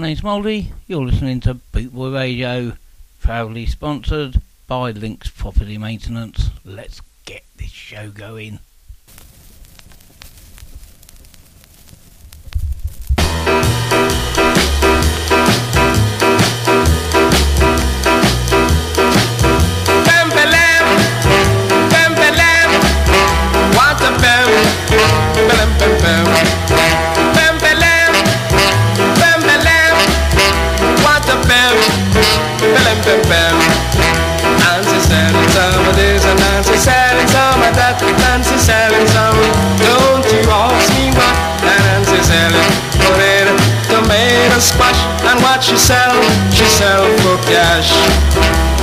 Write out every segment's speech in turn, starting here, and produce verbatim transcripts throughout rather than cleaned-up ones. My name's Mouldy, you're listening to Boot Boy Radio, proudly sponsored by Lynx Property Maintenance. Let's get this show going. Squash and what she sell, she sell for cash.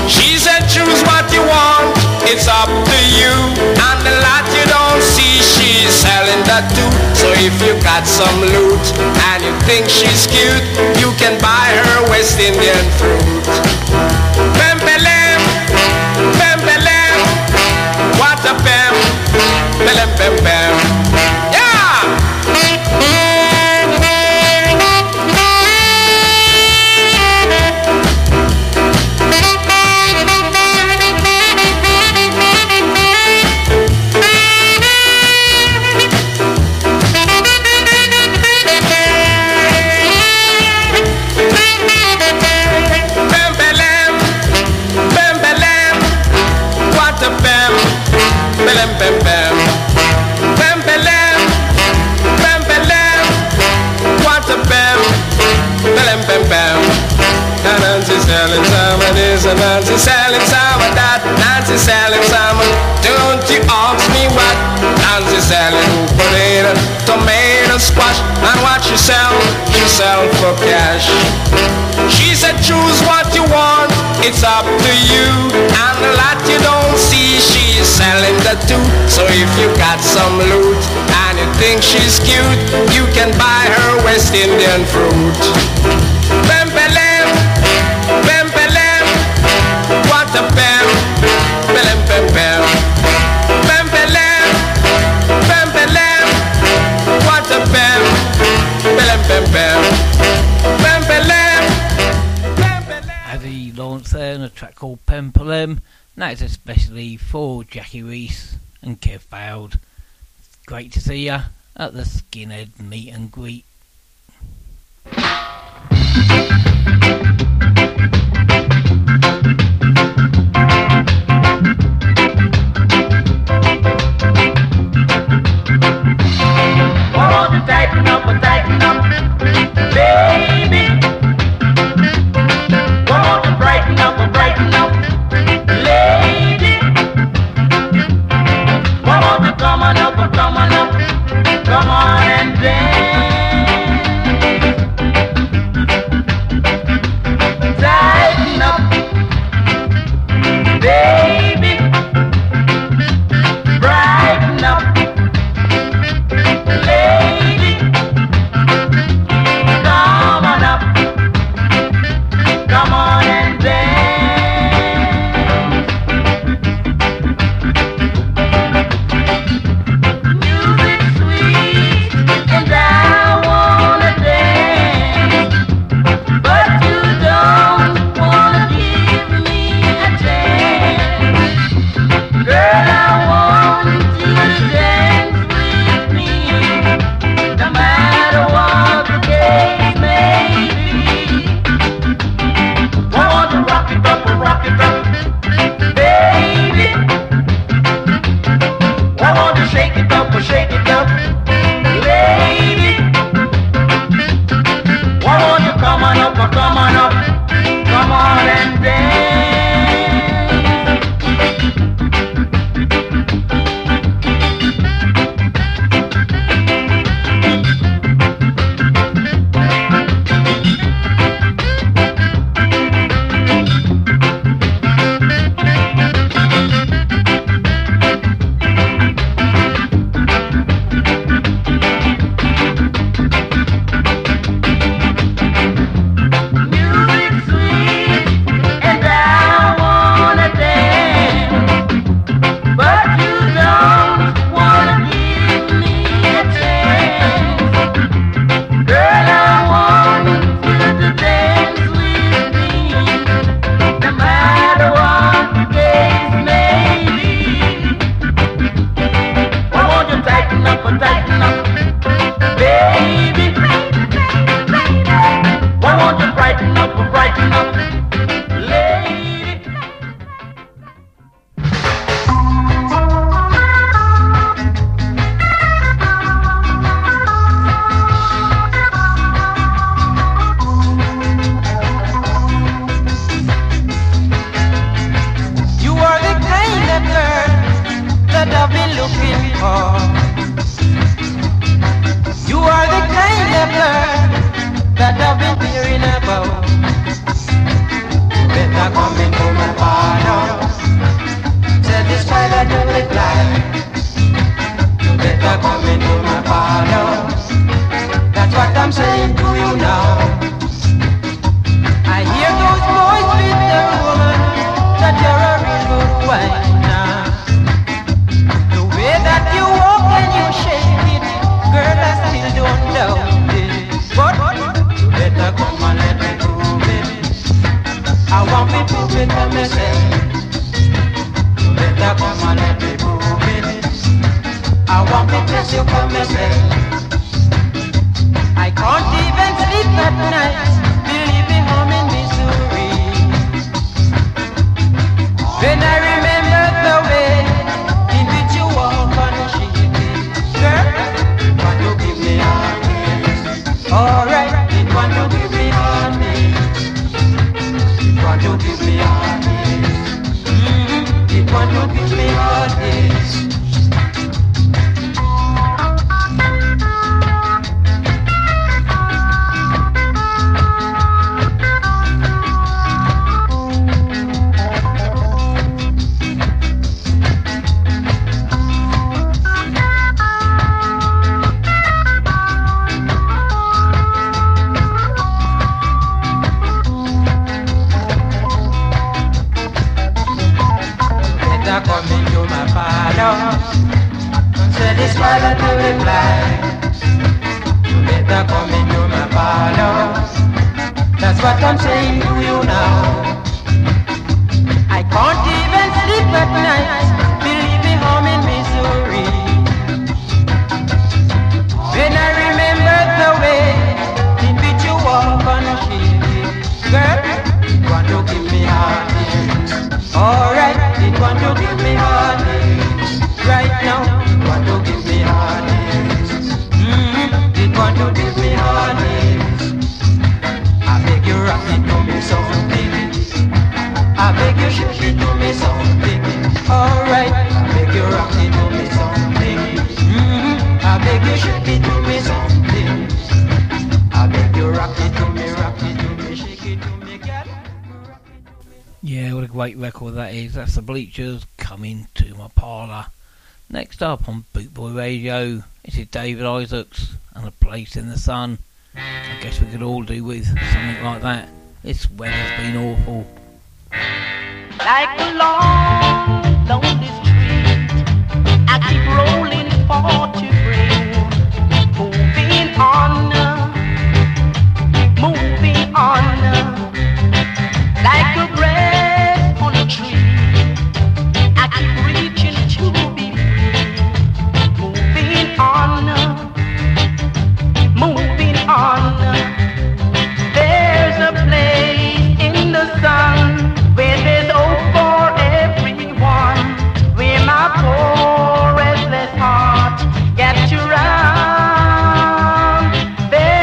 She said choose what you want, it's up to you. And the lot you don't see, she's selling that too. So if you got some loot and you think she's cute, you can buy her West Indian fruit. Pem-pe-lem, pem-pe-lem, what a pem, pem-pem-pem. Nancy selling salmon, that Nancy selling salmon. Don't you ask me what Nancy selling? Potato, tomato, squash, and what she sell, she sell for cash. She said choose what you want, it's up to you. And a lot you don't see, she's selling the two. So if you got some loot and you think she's cute, you can buy her West Indian fruit. Pem-pe-lem, pem-pe-lem, what a bam, bam, bam, bam, bam, bam, bam, bam, what a bam, bam, bam, bam, bam, bam. Addy Lawrence there and a track called Pem-pe-lem. That is especially for Jackie Reese and Kev Failed. Great to see ya at the Skinhead meet and greet. Tighten up and tighten up, baby. Come on and brighten up and brighten up, lady. Come on and come on up and come on up. Come on and dance. are coming to my father. Said this child I do it blind. You better come into my father. That's what I'm saying to you now. It for myself. You better come and let me prove it. I want to bless you for myself. I can't even sleep at night, believe me, home in Missouri. When I remember the way in which you walk on the sheet, girl, want to give me honest. Alright, it want to give me honest. It want to give me honest. Don't give me all this. That's the Bleachers, coming to my parlour. Next up on Boot Boy Radio, it is David Isaacs and A Place in the Sun. I guess we could all do with something like that. This weather's been awful. Like a long, lonely street, I keep rolling for to bring. Moving on, moving on, like a breath on a tree. Poor restless heart gets you round. There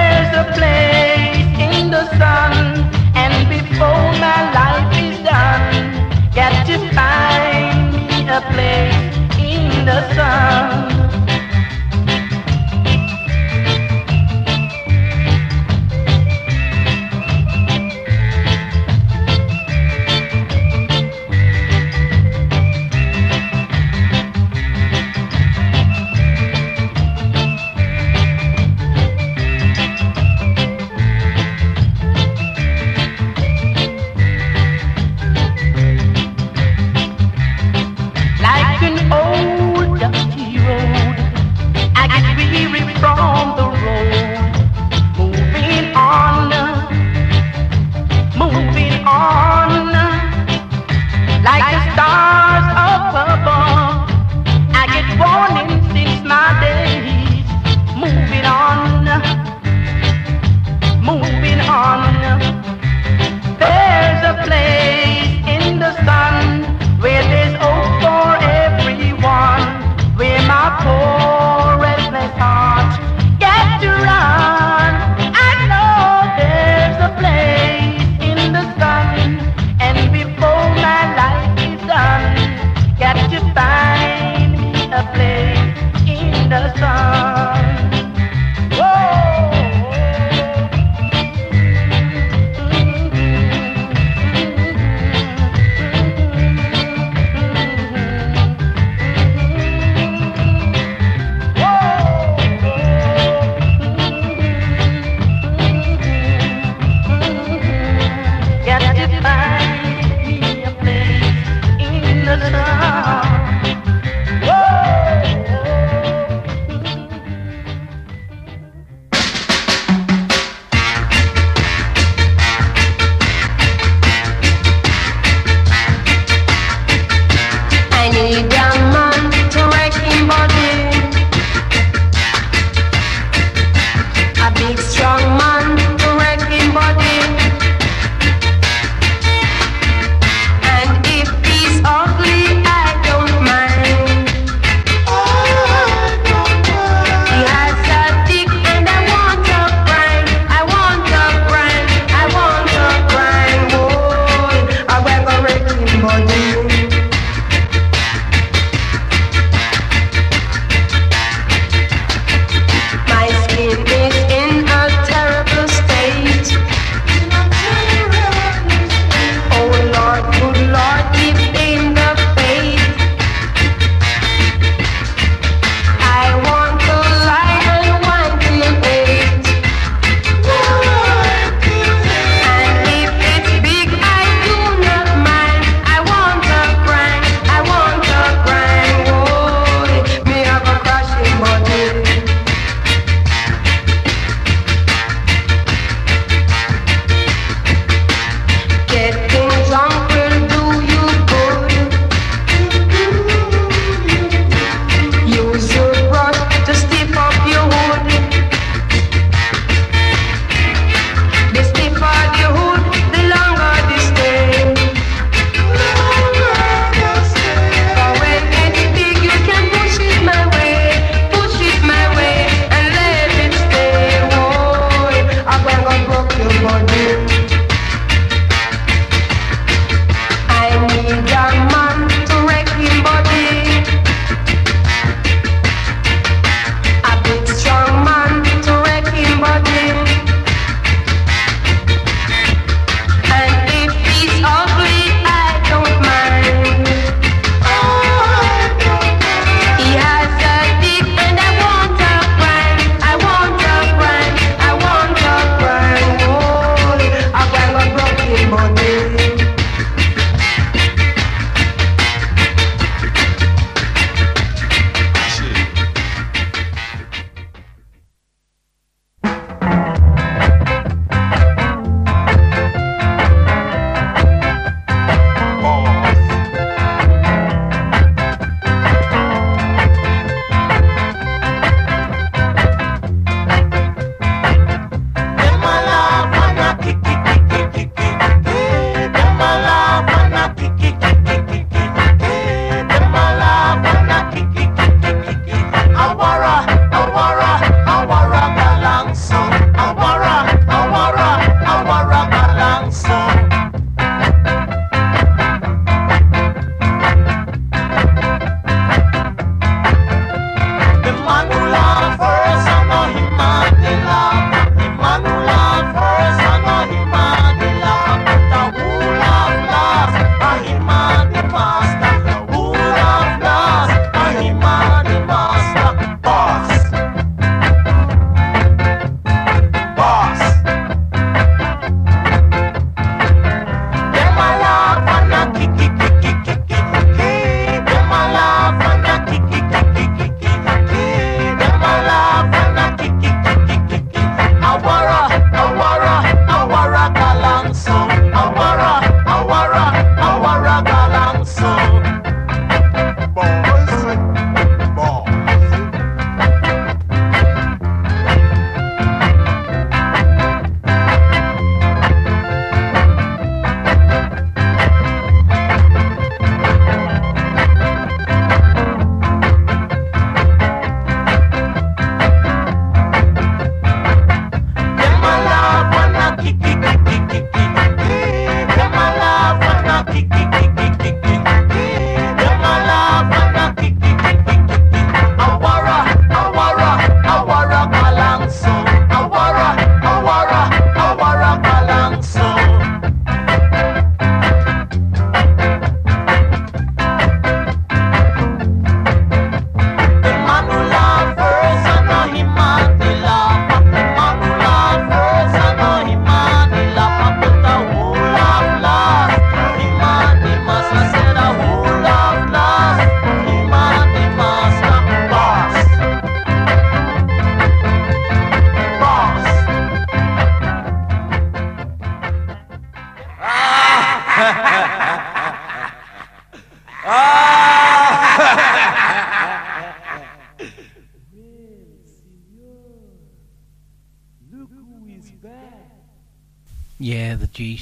Yeah, the G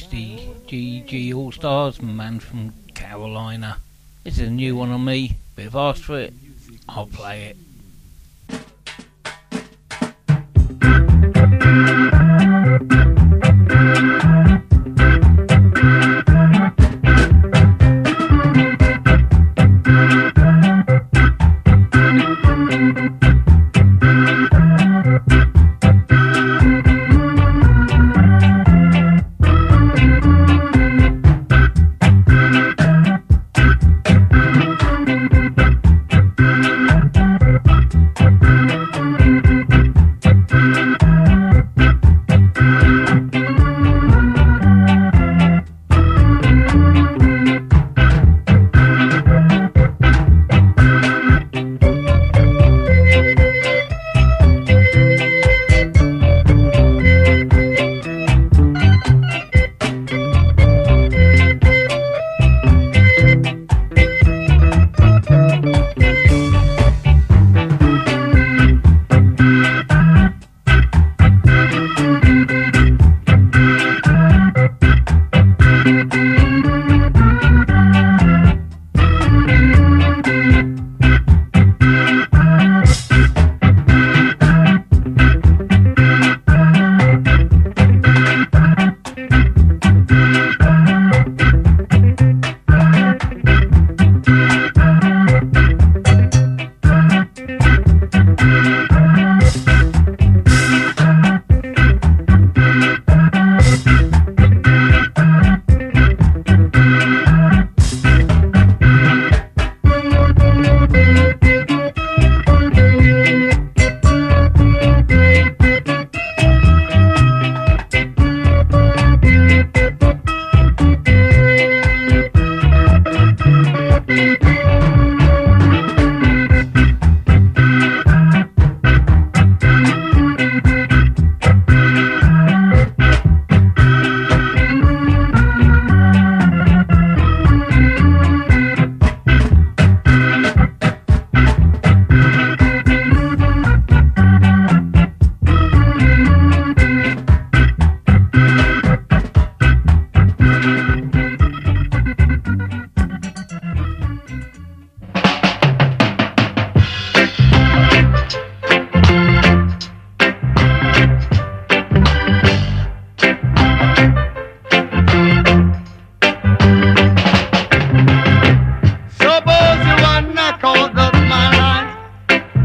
G All-Stars, man from Carolina. This is a new one on me, but if I asked for it, I'll play it.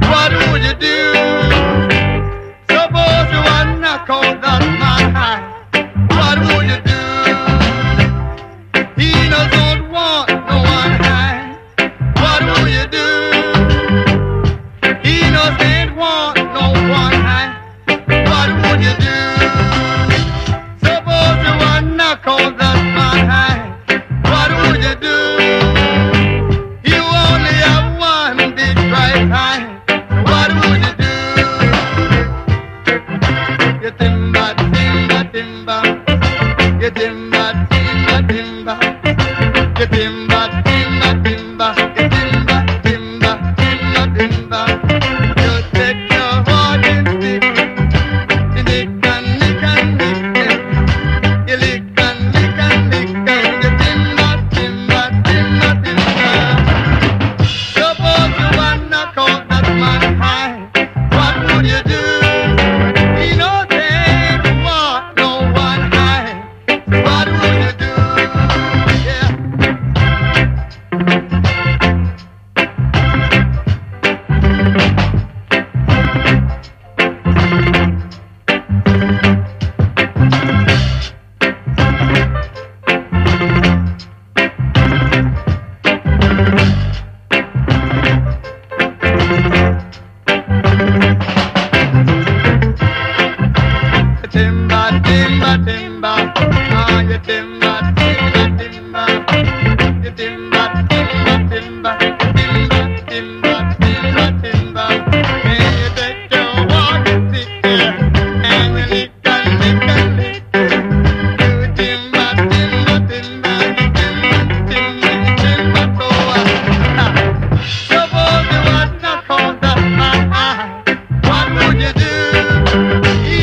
What would you do? He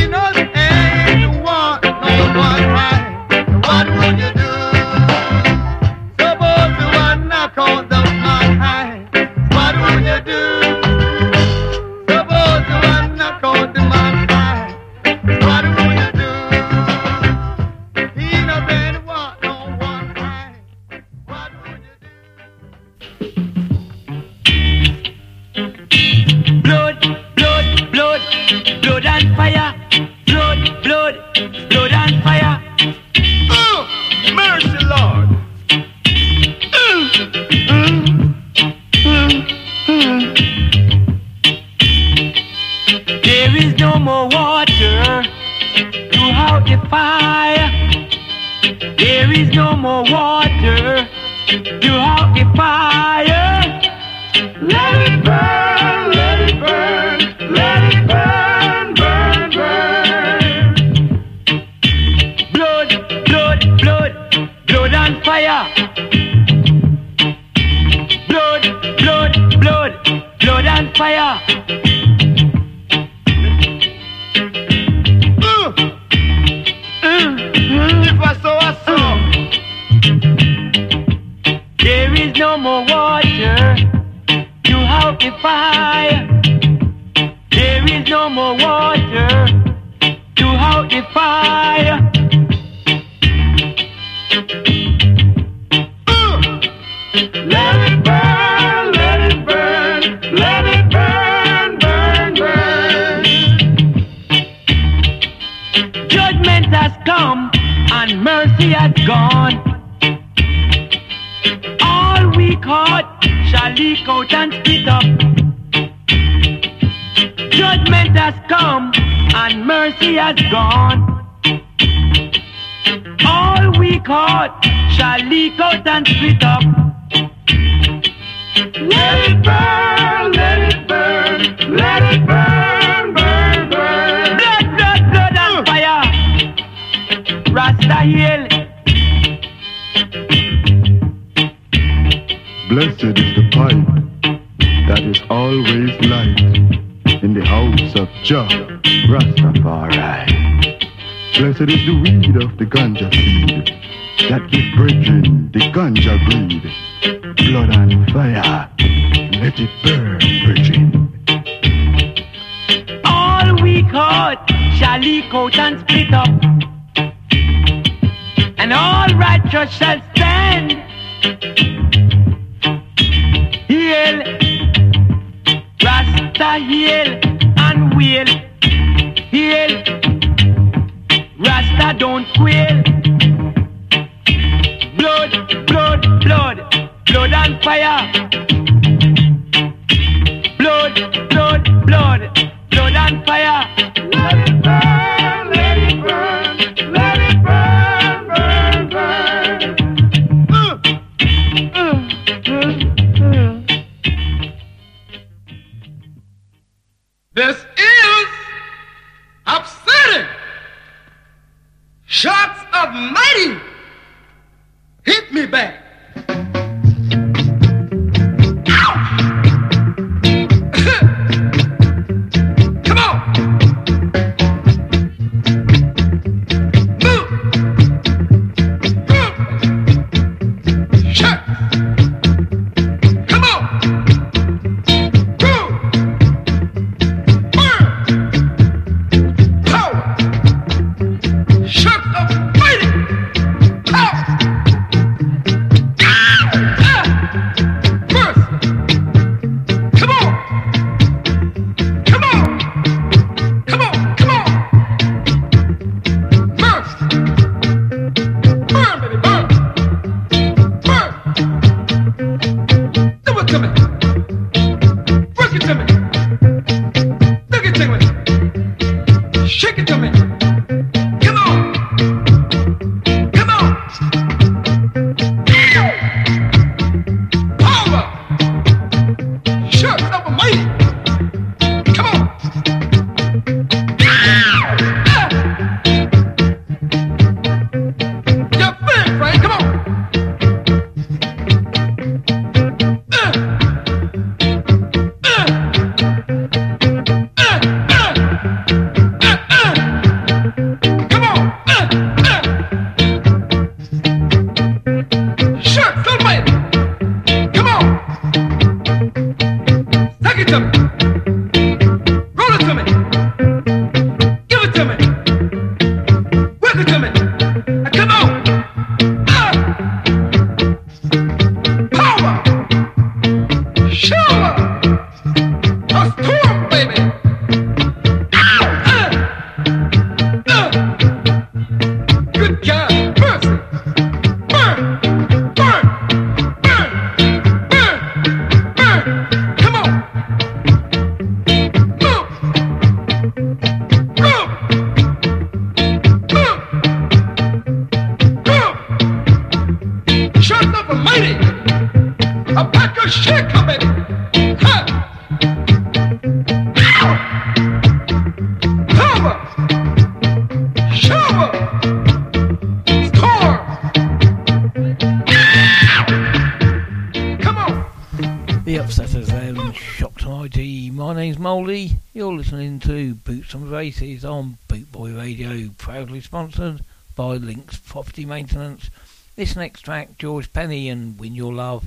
knows, hey, blood and fire. Oh, mercy, Lord. There is no more water throughout the fire. There is no more water throughout the fire. Let it burn, let it burn, let it burn. Fire. Blood, blood, blood, blood and fire. Uh, uh, if I saw, I saw. There is no more water throughout the fire. There is no more water throughout the fire. Let it burn, let it burn, let it burn, burn, burn. Judgment has come and mercy has gone. All we caught shall leak out and spit up. Judgment has come and mercy has gone. All we caught shall leak out and spit up. Let it burn, let it burn, let it burn, burn, burn. Blood, blood, blood and fire. Rasta heal. Blessed is the pipe that is always light in the house of Jah Rastafari. Blessed is the weed of the ganja seed that is breaking the ganja greed. Blood and fire, let it burn, Virgin. All we caught shall leak out and split up, and all righteous shall stand. Heal, Rasta heal and wheel. Heal, Rasta don't quail. Blood, blood, blood, blood and fire. Blood, blood, blood, blood and fire. Let it burn, let it burn, let it burn, burn, burn. Uh, uh, uh, uh. This is upsetting. Shots of mighty hit me back. The Upsetters there in Shocked I D. My name's Mouldy. You're listening to Boots on the Races on Boot Boy Radio, proudly sponsored by Lynx Property Maintenance. This next track, George Penny and Win Your Love.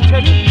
Change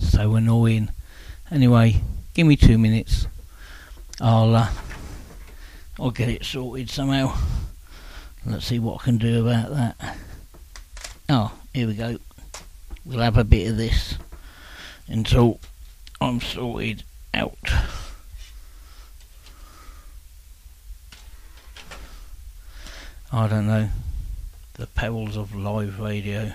It's so annoying. Anyway, give me two minutes. I'll uh, I'll get it sorted somehow. Let's see what I can do about that. Oh, here we go. We'll have a bit of this until I'm sorted out. I don't know. The perils of live radio.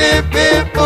Beep, beep, beep.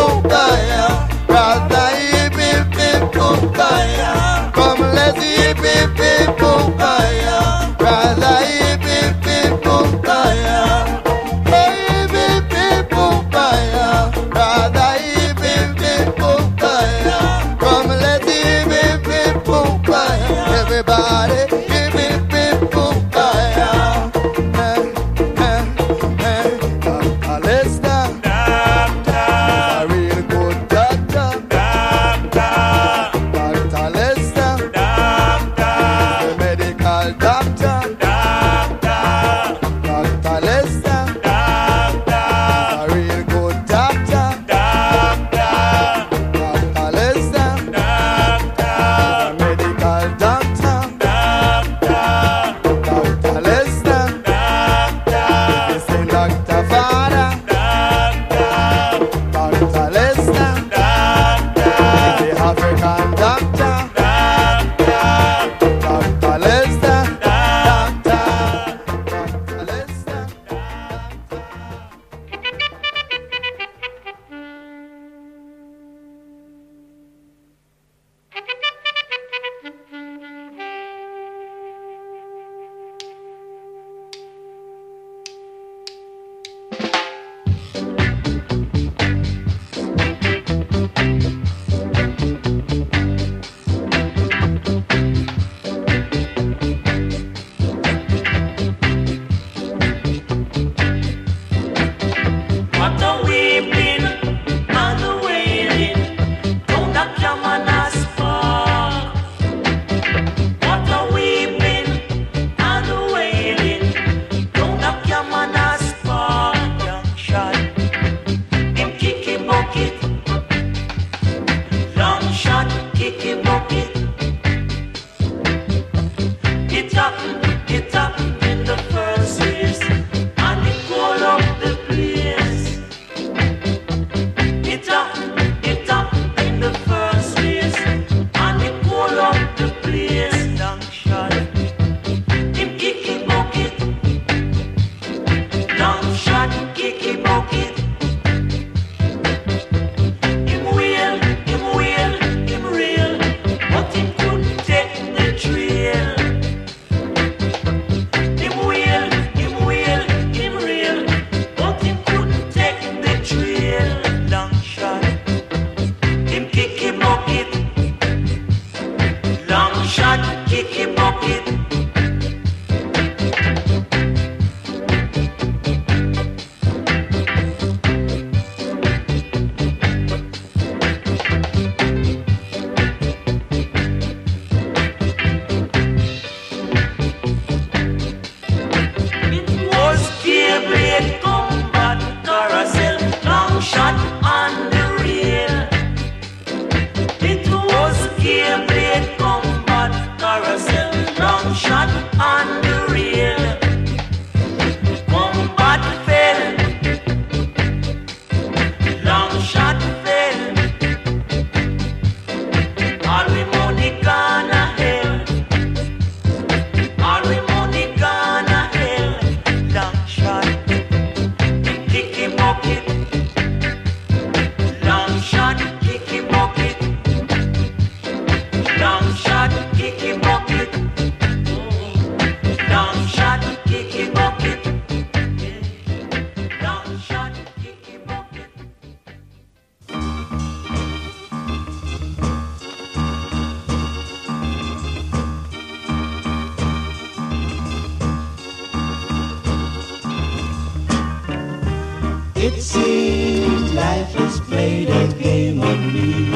It seems life has played a game of me.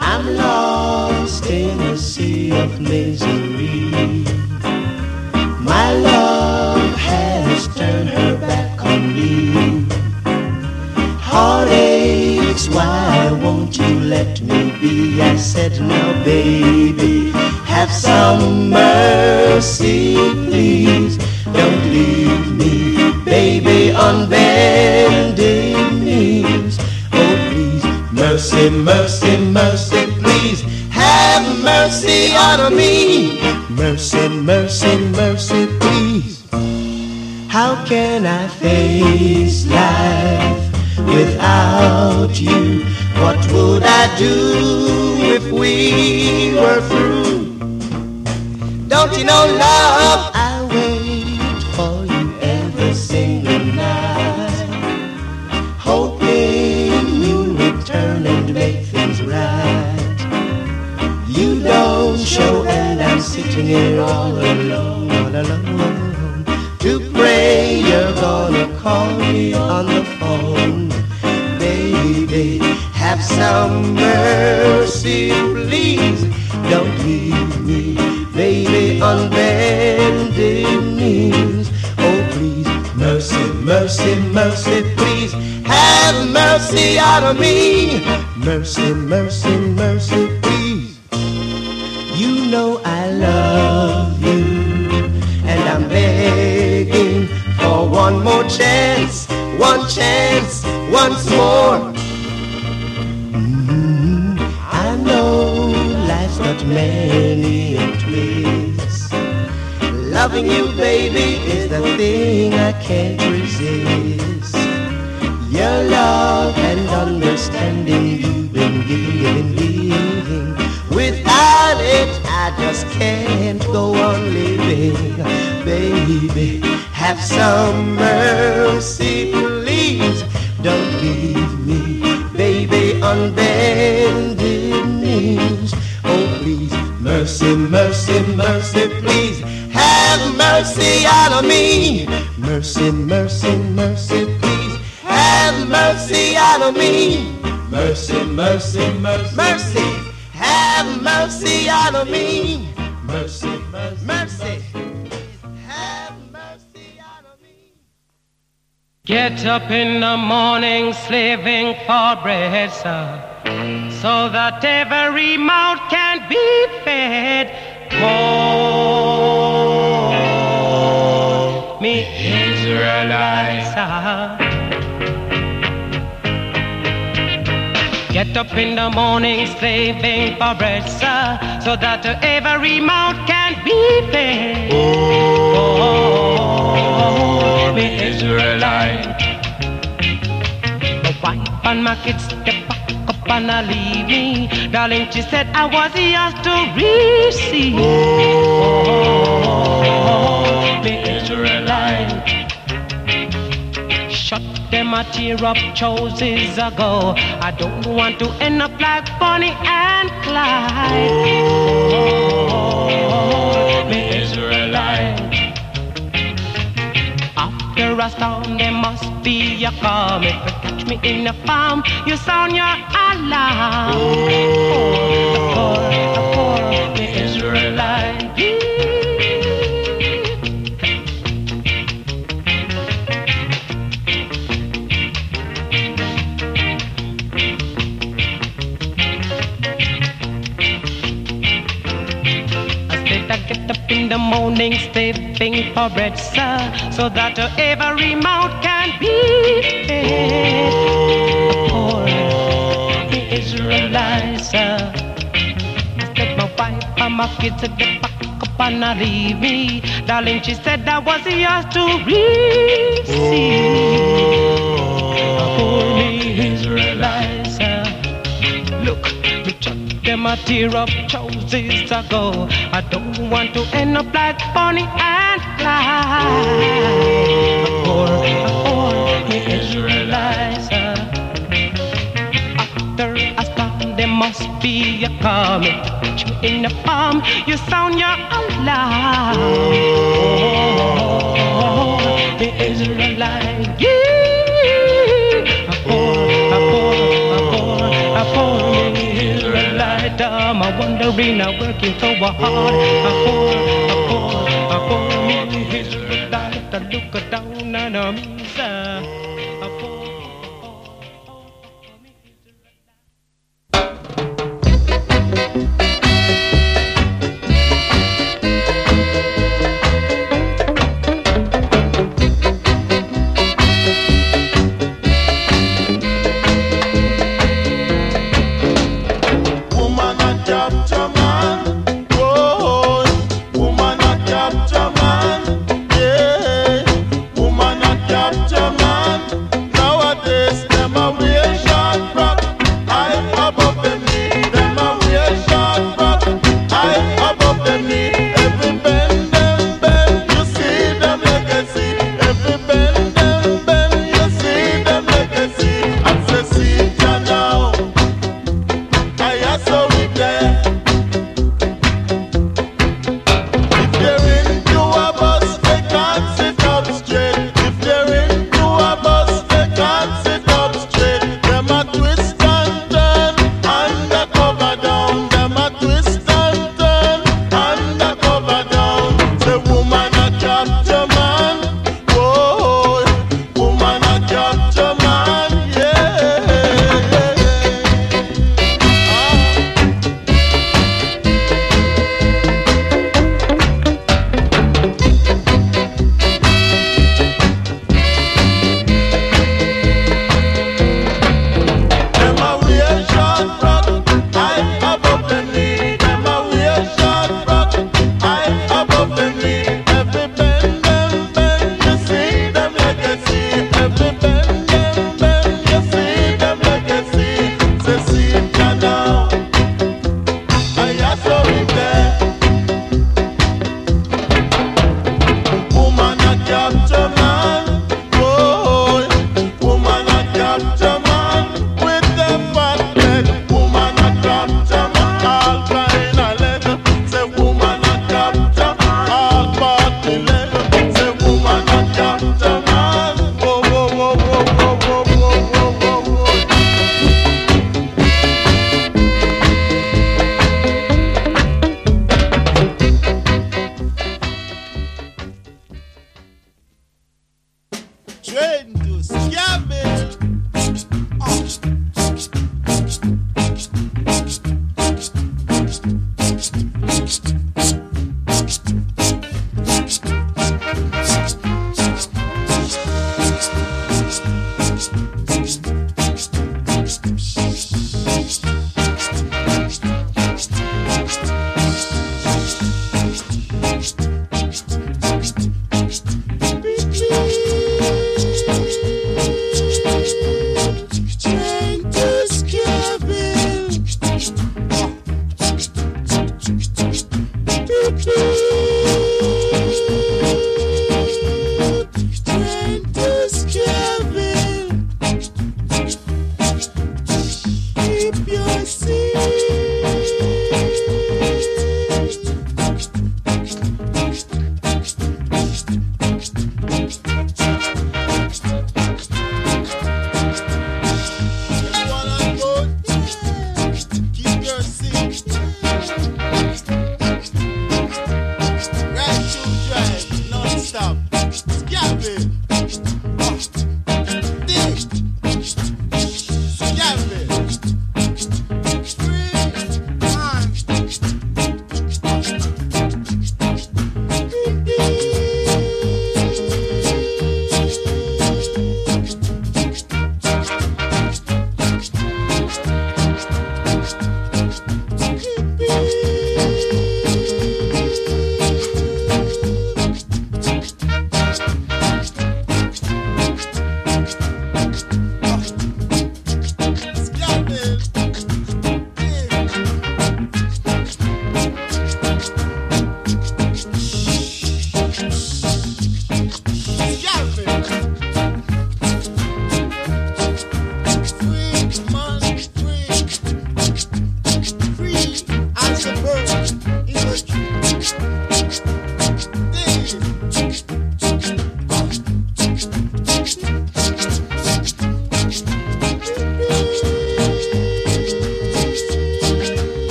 I'm lost in a sea of misery. My love has turned her back on me. Heartaches, why won't you let me be? I said, now baby, have some mercy, please. Don't leave me, baby, on bended knees. Oh, please, mercy, mercy, mercy, please. Have mercy on me. Mercy, mercy, mercy, please. How can I face life without you? What would I do if we were through? Don't you know, love, I wait for you every single night, hoping you'll return and make things right. You don't show and I'm sitting here all alone, all alone, to pray you're gonna call me on the phone. Baby, have some mercy, please. Don't leave me, baby, on bended knees. Oh, please, mercy, mercy, mercy, please. Have mercy on me. Mercy, mercy, mercy, please. You know I love you, and I'm begging for one more chance. One chance, once more. Mm-hmm. I know life's got many a twist. Loving you, baby, is the thing I can't resist. Your love and understanding you've been giving, leaving. Without it, I just can't go on living. Baby, have some mercy, please. Don't leave me, baby, on bended knees. Oh, please, mercy, mercy, mercy, please. Have mercy on me. Mercy, mercy, mercy, please. Have mercy on me. Mercy, mercy, mercy, mercy. Have mercy on me. Mercy, mercy, mercy. Have mercy on me. Get up in the morning, slaving for bread, sir, so that every mouth can be fed. Oh, me Israelites, sir. Get up in the morning, slaving for bread, sir, so that every mouth can be fed. Oh, me Israelites. Why on my kids step up? Gonna leave me, darling. She said I was yours to receive. Oh, the Israelite. Shut them a tear up choices ago. I don't want to end up like Bonnie and Clyde. Oh, the Israelite. After a storm, there must be a calm. If you catch me in a farm, you sound your alarm. Oh, the poor, the poor, the Israelite. In the morning, slaving for bread, sir, so that every mouth can be fed. Oh, the Israelites, sir. I said my wife and my kids said they pack up and I leave me, darling. She said I was yours to receive. Oh, the Israelites, sir. Look, we took them a tear up choices ago. I don't want to end up like Bonnie and Clyde. Poor, poor, the Israelites. After a storm, there must be a calm. Catch me in the palm, you sound your alarm. Oh, the Israelites. Yeah. wondering, I'm working so hard. I pour, I pour, I pour me in his life. I look down and I'm inside. I pour, I pour, I pour me in his Beep, beep.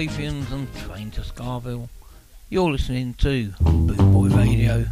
Escapians and Train to Scarville. You're listening to Boot Boy Radio.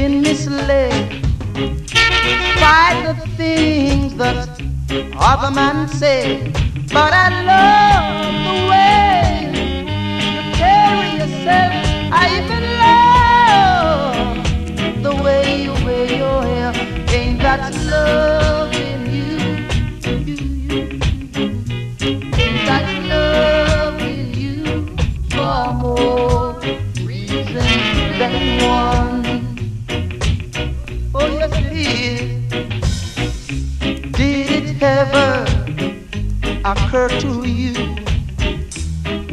Been misled by the things that other man said. But I love the way you carry yourself. I even love the way you wear your hair. Ain't that love in you? Ain't that love in you? For more reasons than one. Oh yes it is. Did it ever occur to you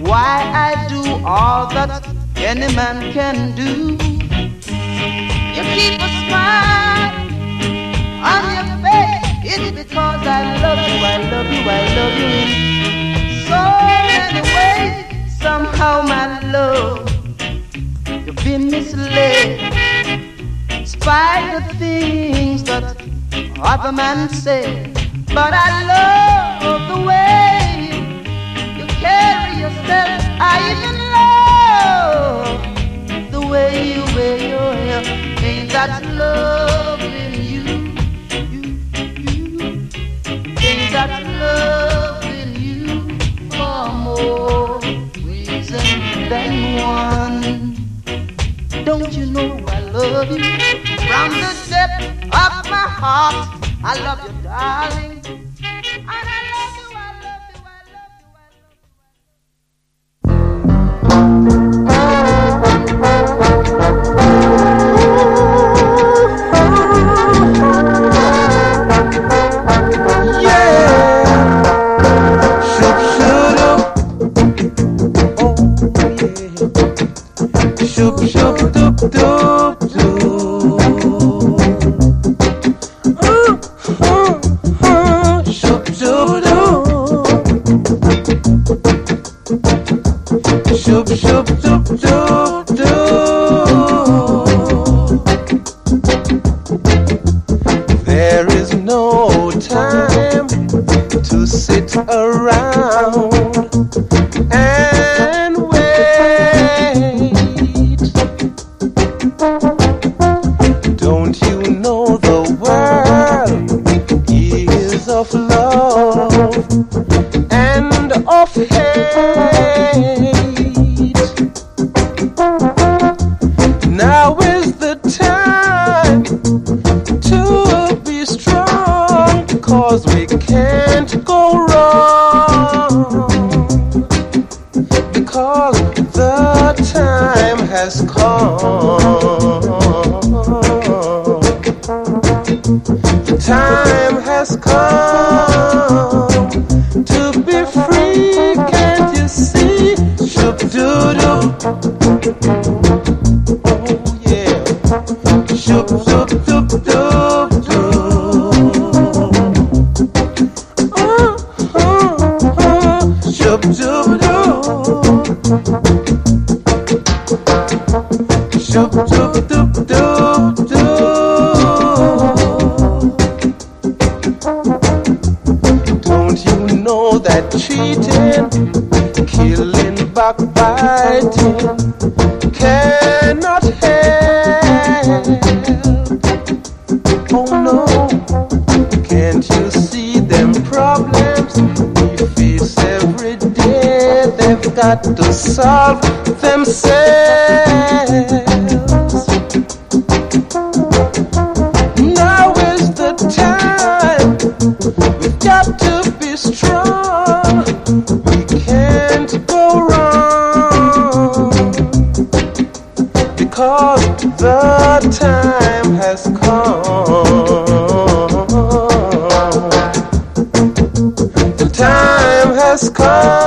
why I do all that any man can do? You keep a smile on your face. It's because I love you, I love you, I love you in so many ways. Somehow my love, you've been misled by the things that other men say. But I love the way you carry yourself. I even love the way you wear your hair. Ain't that love in you? Ain't that love in you? For more reasons than one. Don't you know I love you from the depth of my heart? I love you, darling. To solve themselves. Now is the time. We've got to be strong. We can't go wrong, because the time has come. The time has come.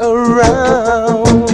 Around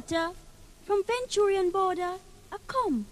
daughter from Venturian border a come.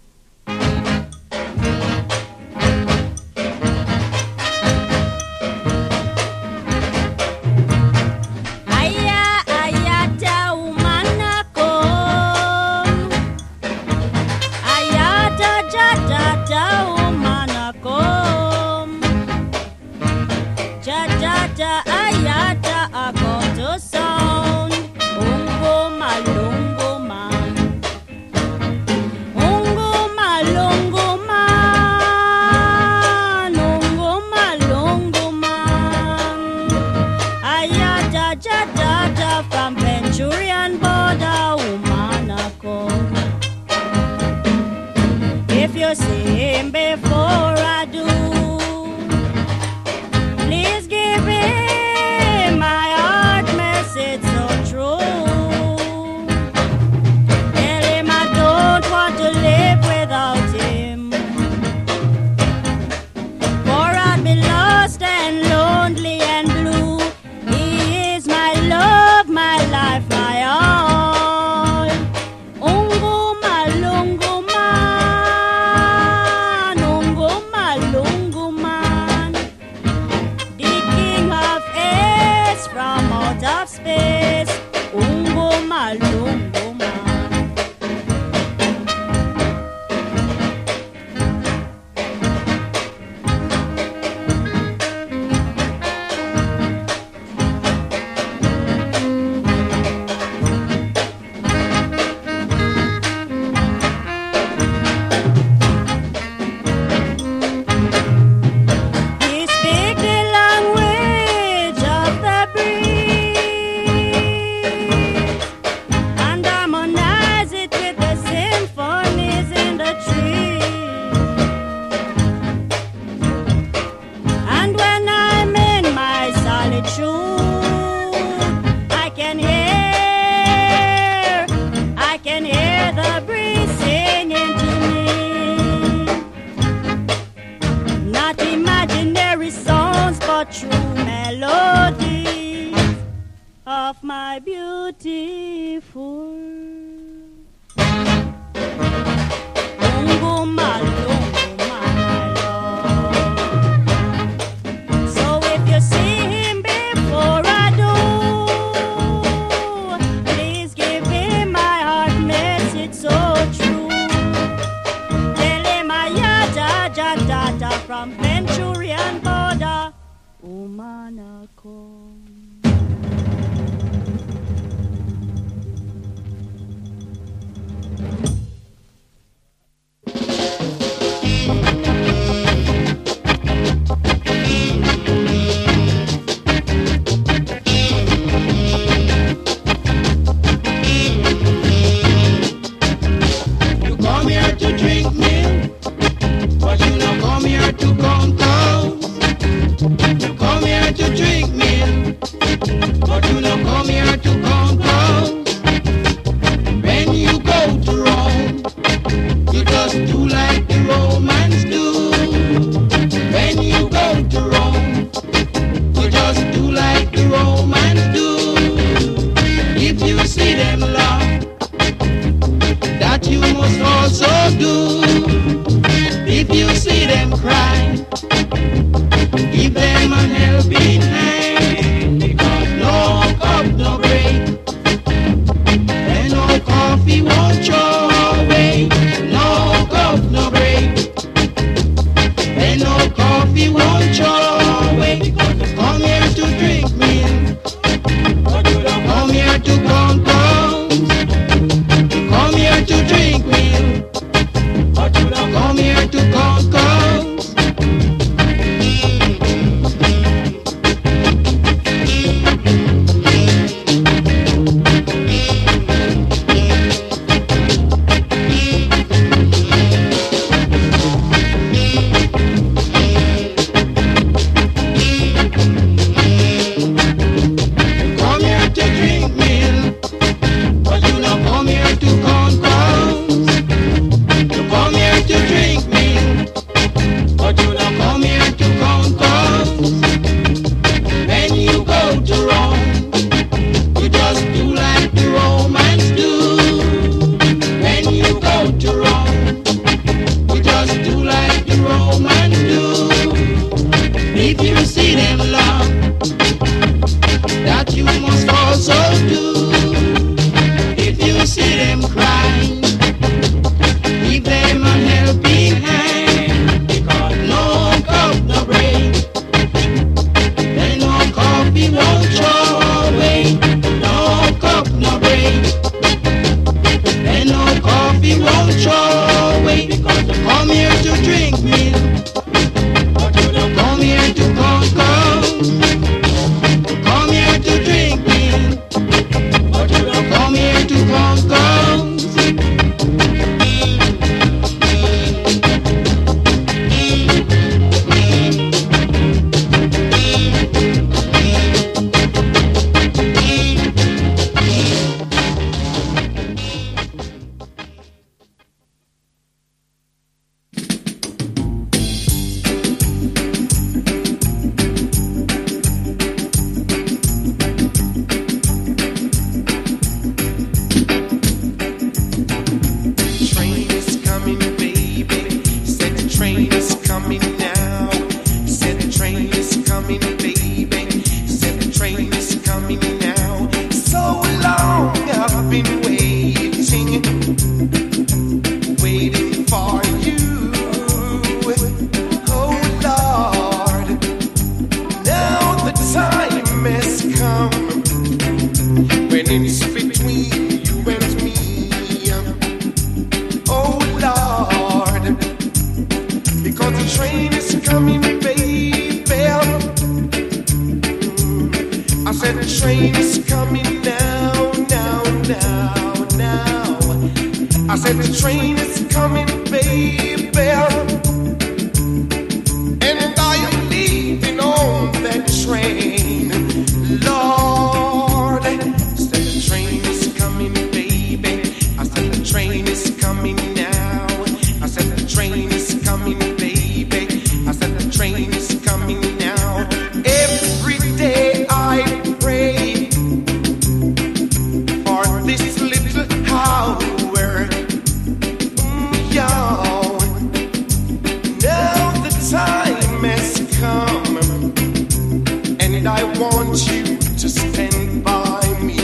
like the train is coming, baby. And I am leaving on that train, Lord. I said the train is coming, baby. I said the train is coming now. I said the train is coming, baby. I said the train is coming now. Every day I pray for this little hour. Mm, yeah. I want you to stand by me,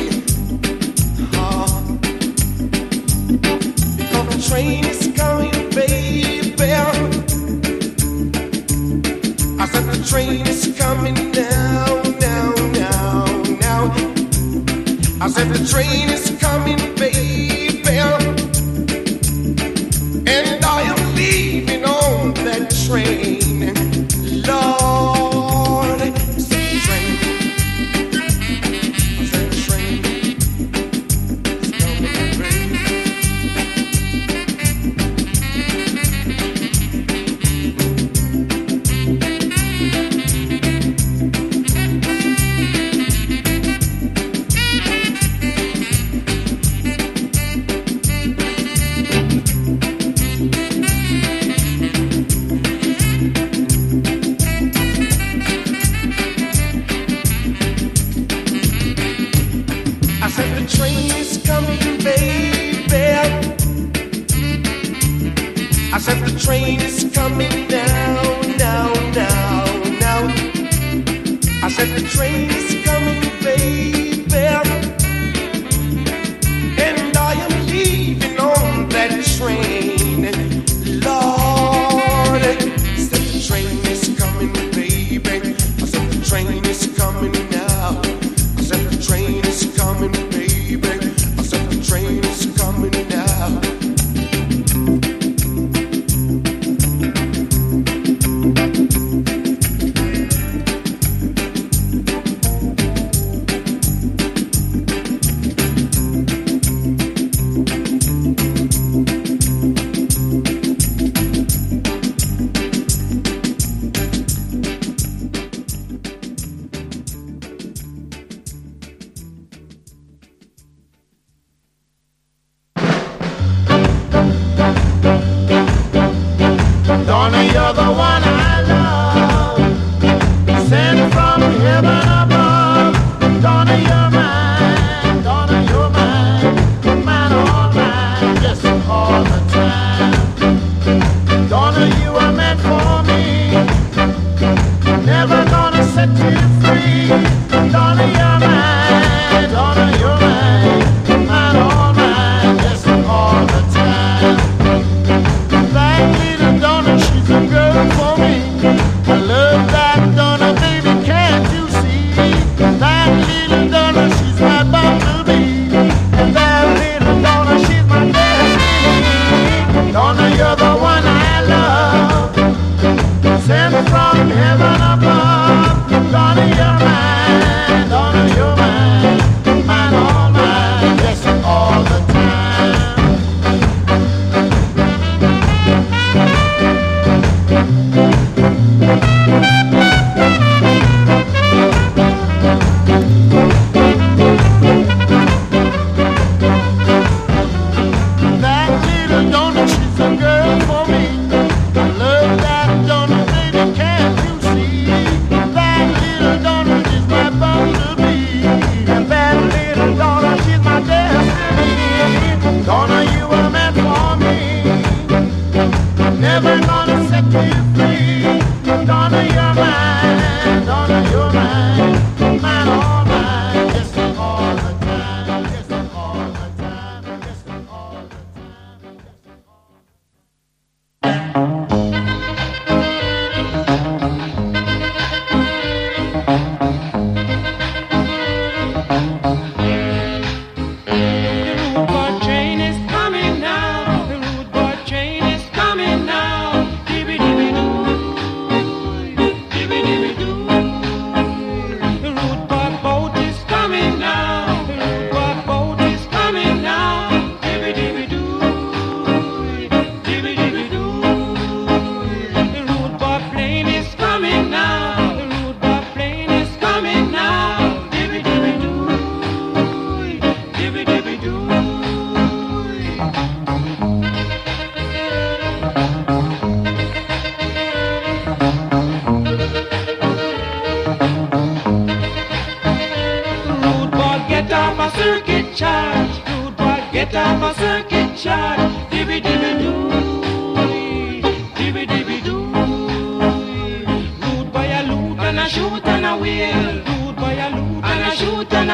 uh, because the train is coming, baby. I said the train is coming now, now, now, now. I said the train is coming, baby, and I am leaving on that train, Lord.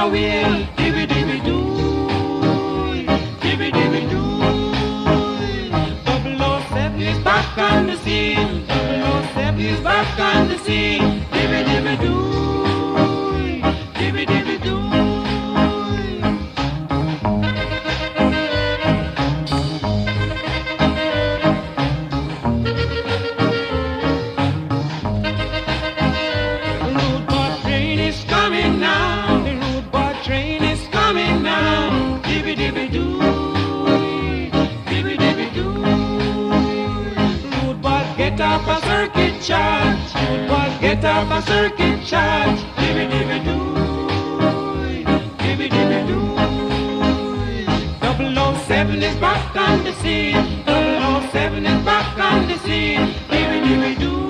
I will. Dibby dibby doo, dibby dibby doo. Double O Seven is back on the scene. Double O Seven is back on the scene. Dibby dibby doo, dibby dibby doo. Charge, but get up a circuit charge. Dibby dibby doo, dibby dibby doo. Double O Seven is back on the scene. Double O Seven is back on the scene. Dibby dibby doo.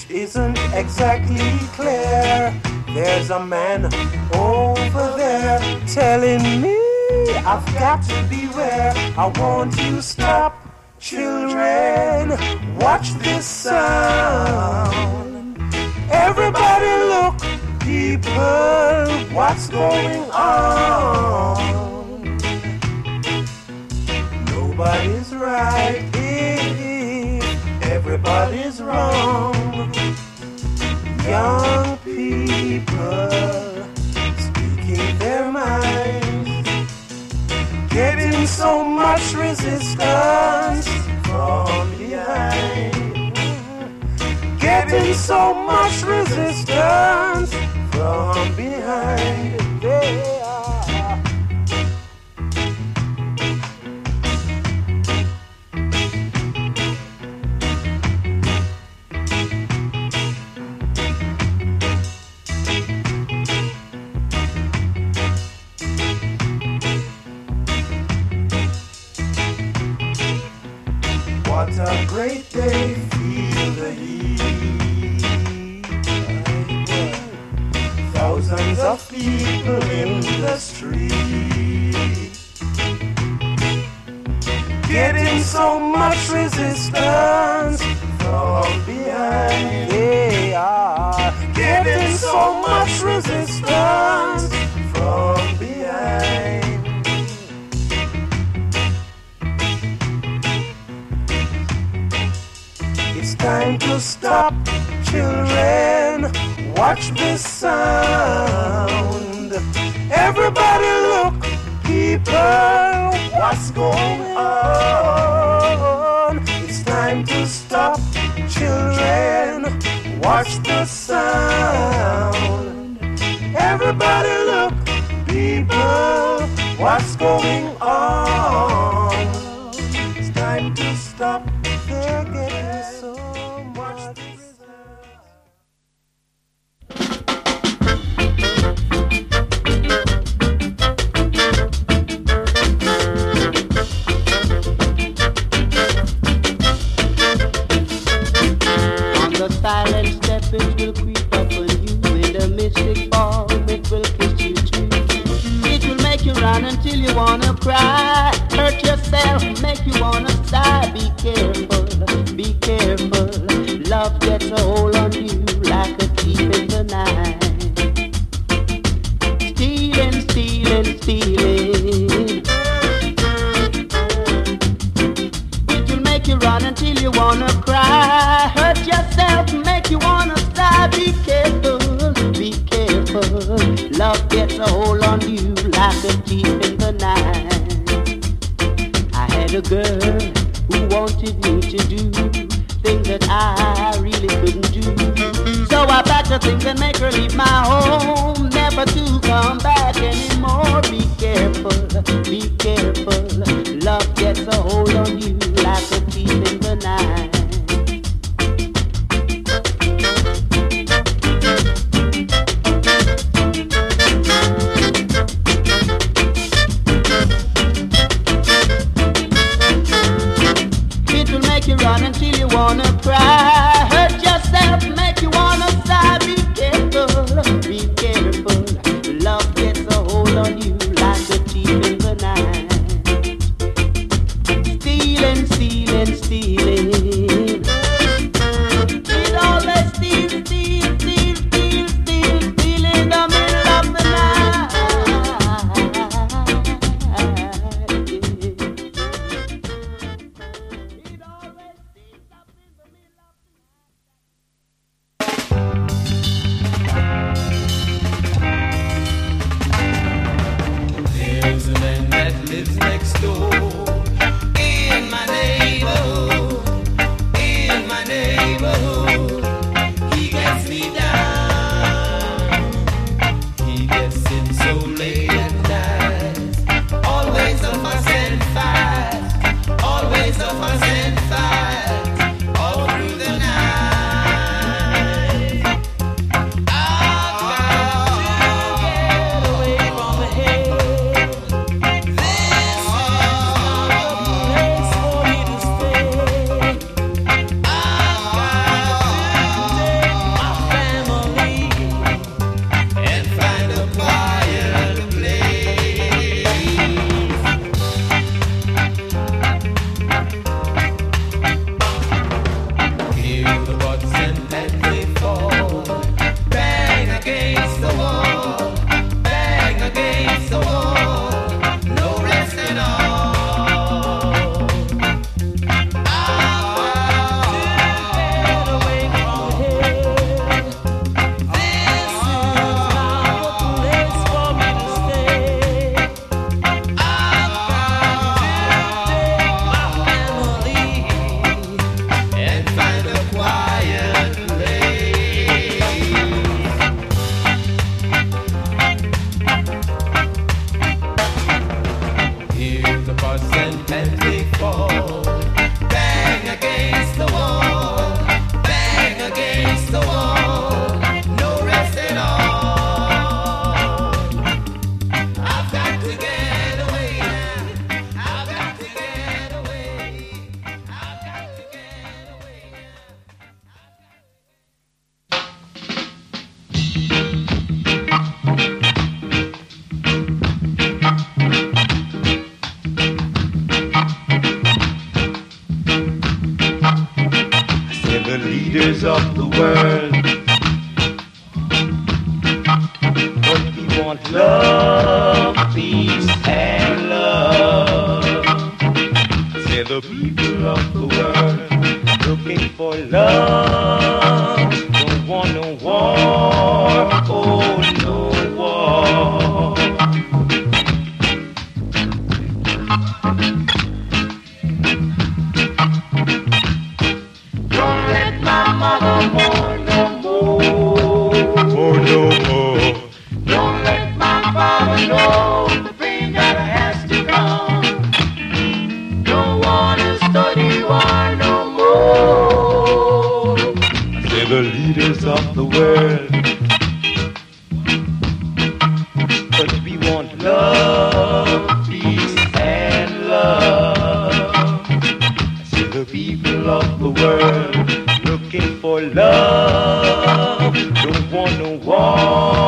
which isn't exactly clear. There's a man over there telling me I've got to beware. I want you stop, children, watch this sound. Everybody look, people, what's going on? Nobody's right, everybody's wrong. Young people speaking their minds, getting so much resistance from behind, getting so much resistance from behind. They are a great day, feel the heat. Thousands of people in the street, getting so much resistance from behind. They are getting so much resistance from behind. Time to stop, children, watch this sound. Everybody look, people, what's going on? It's time to stop, children, watch the sound. Everybody look, people, what's going on? It's time to stop, children. Wanna cry, hurt yourself, make you wanna die. Be careful, be careful. Love gets a hold on you like a thief in the night. Stealing, stealing, stealing. It will make you run until you wanna cry. Hurt yourself, make you wanna die. Be careful, be careful. Love gets a hold on you like a thief in the night. I had a girl who wanted me to do things that I really couldn't do. So I packed her things and make her leave my home, never to come back anymore. Be careful, be careful. Love gets a hold on you like a thief in the night. Until you wanna cry, hurt yourself, make you wanna sigh, be careful. love, peace, and love. Say the people of the world looking for love, don't want no war, oh no war. Don't let my mother mourn no more, oh no more. Don't let my father know the pain that has to come. Don't wanna study war no more. I say the leaders of the world, but we want love, peace, and love. I say the people of the world looking for love, don't want no war.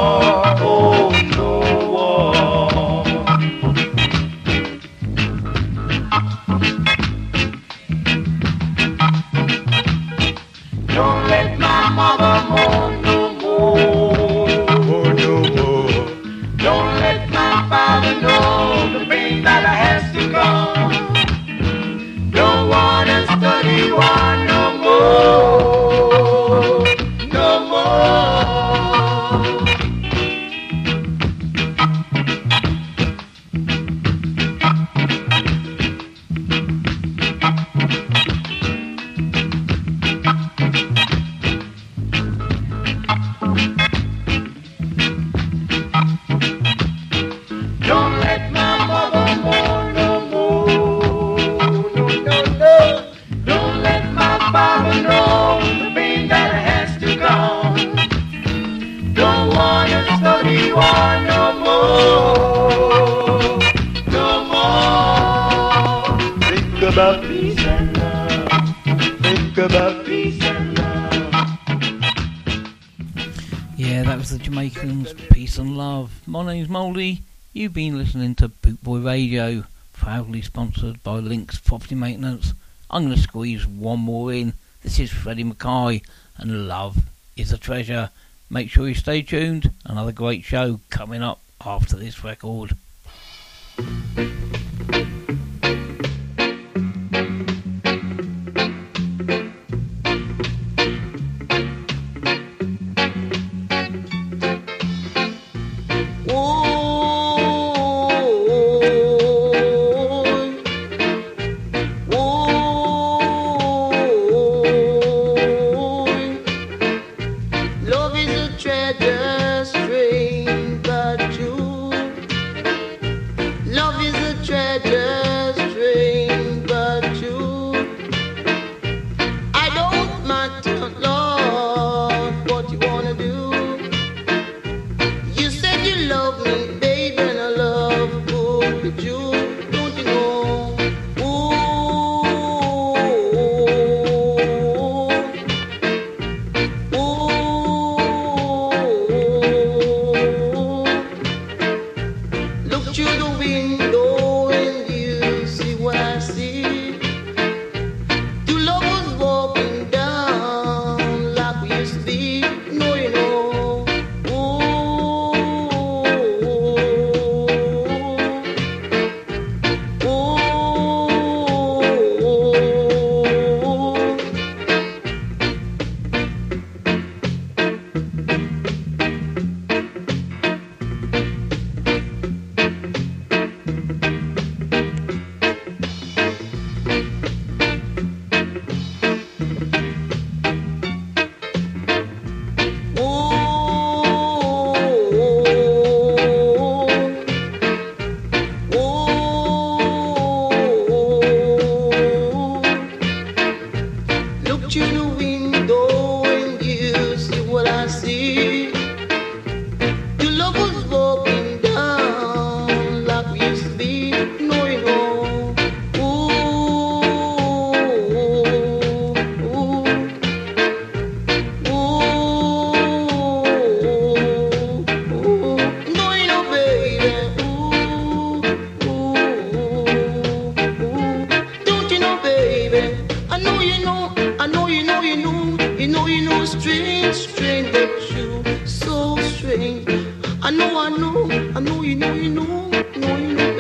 You've been listening to Boot Boy Radio, proudly sponsored by Lynx Property Maintenance. I'm going to squeeze one more in. This is Freddie McKay, and Love is a Treasure. Make sure you stay tuned. Another great show coming up after this record. Oh, know, I know, I know, you know, you know, you know, you know.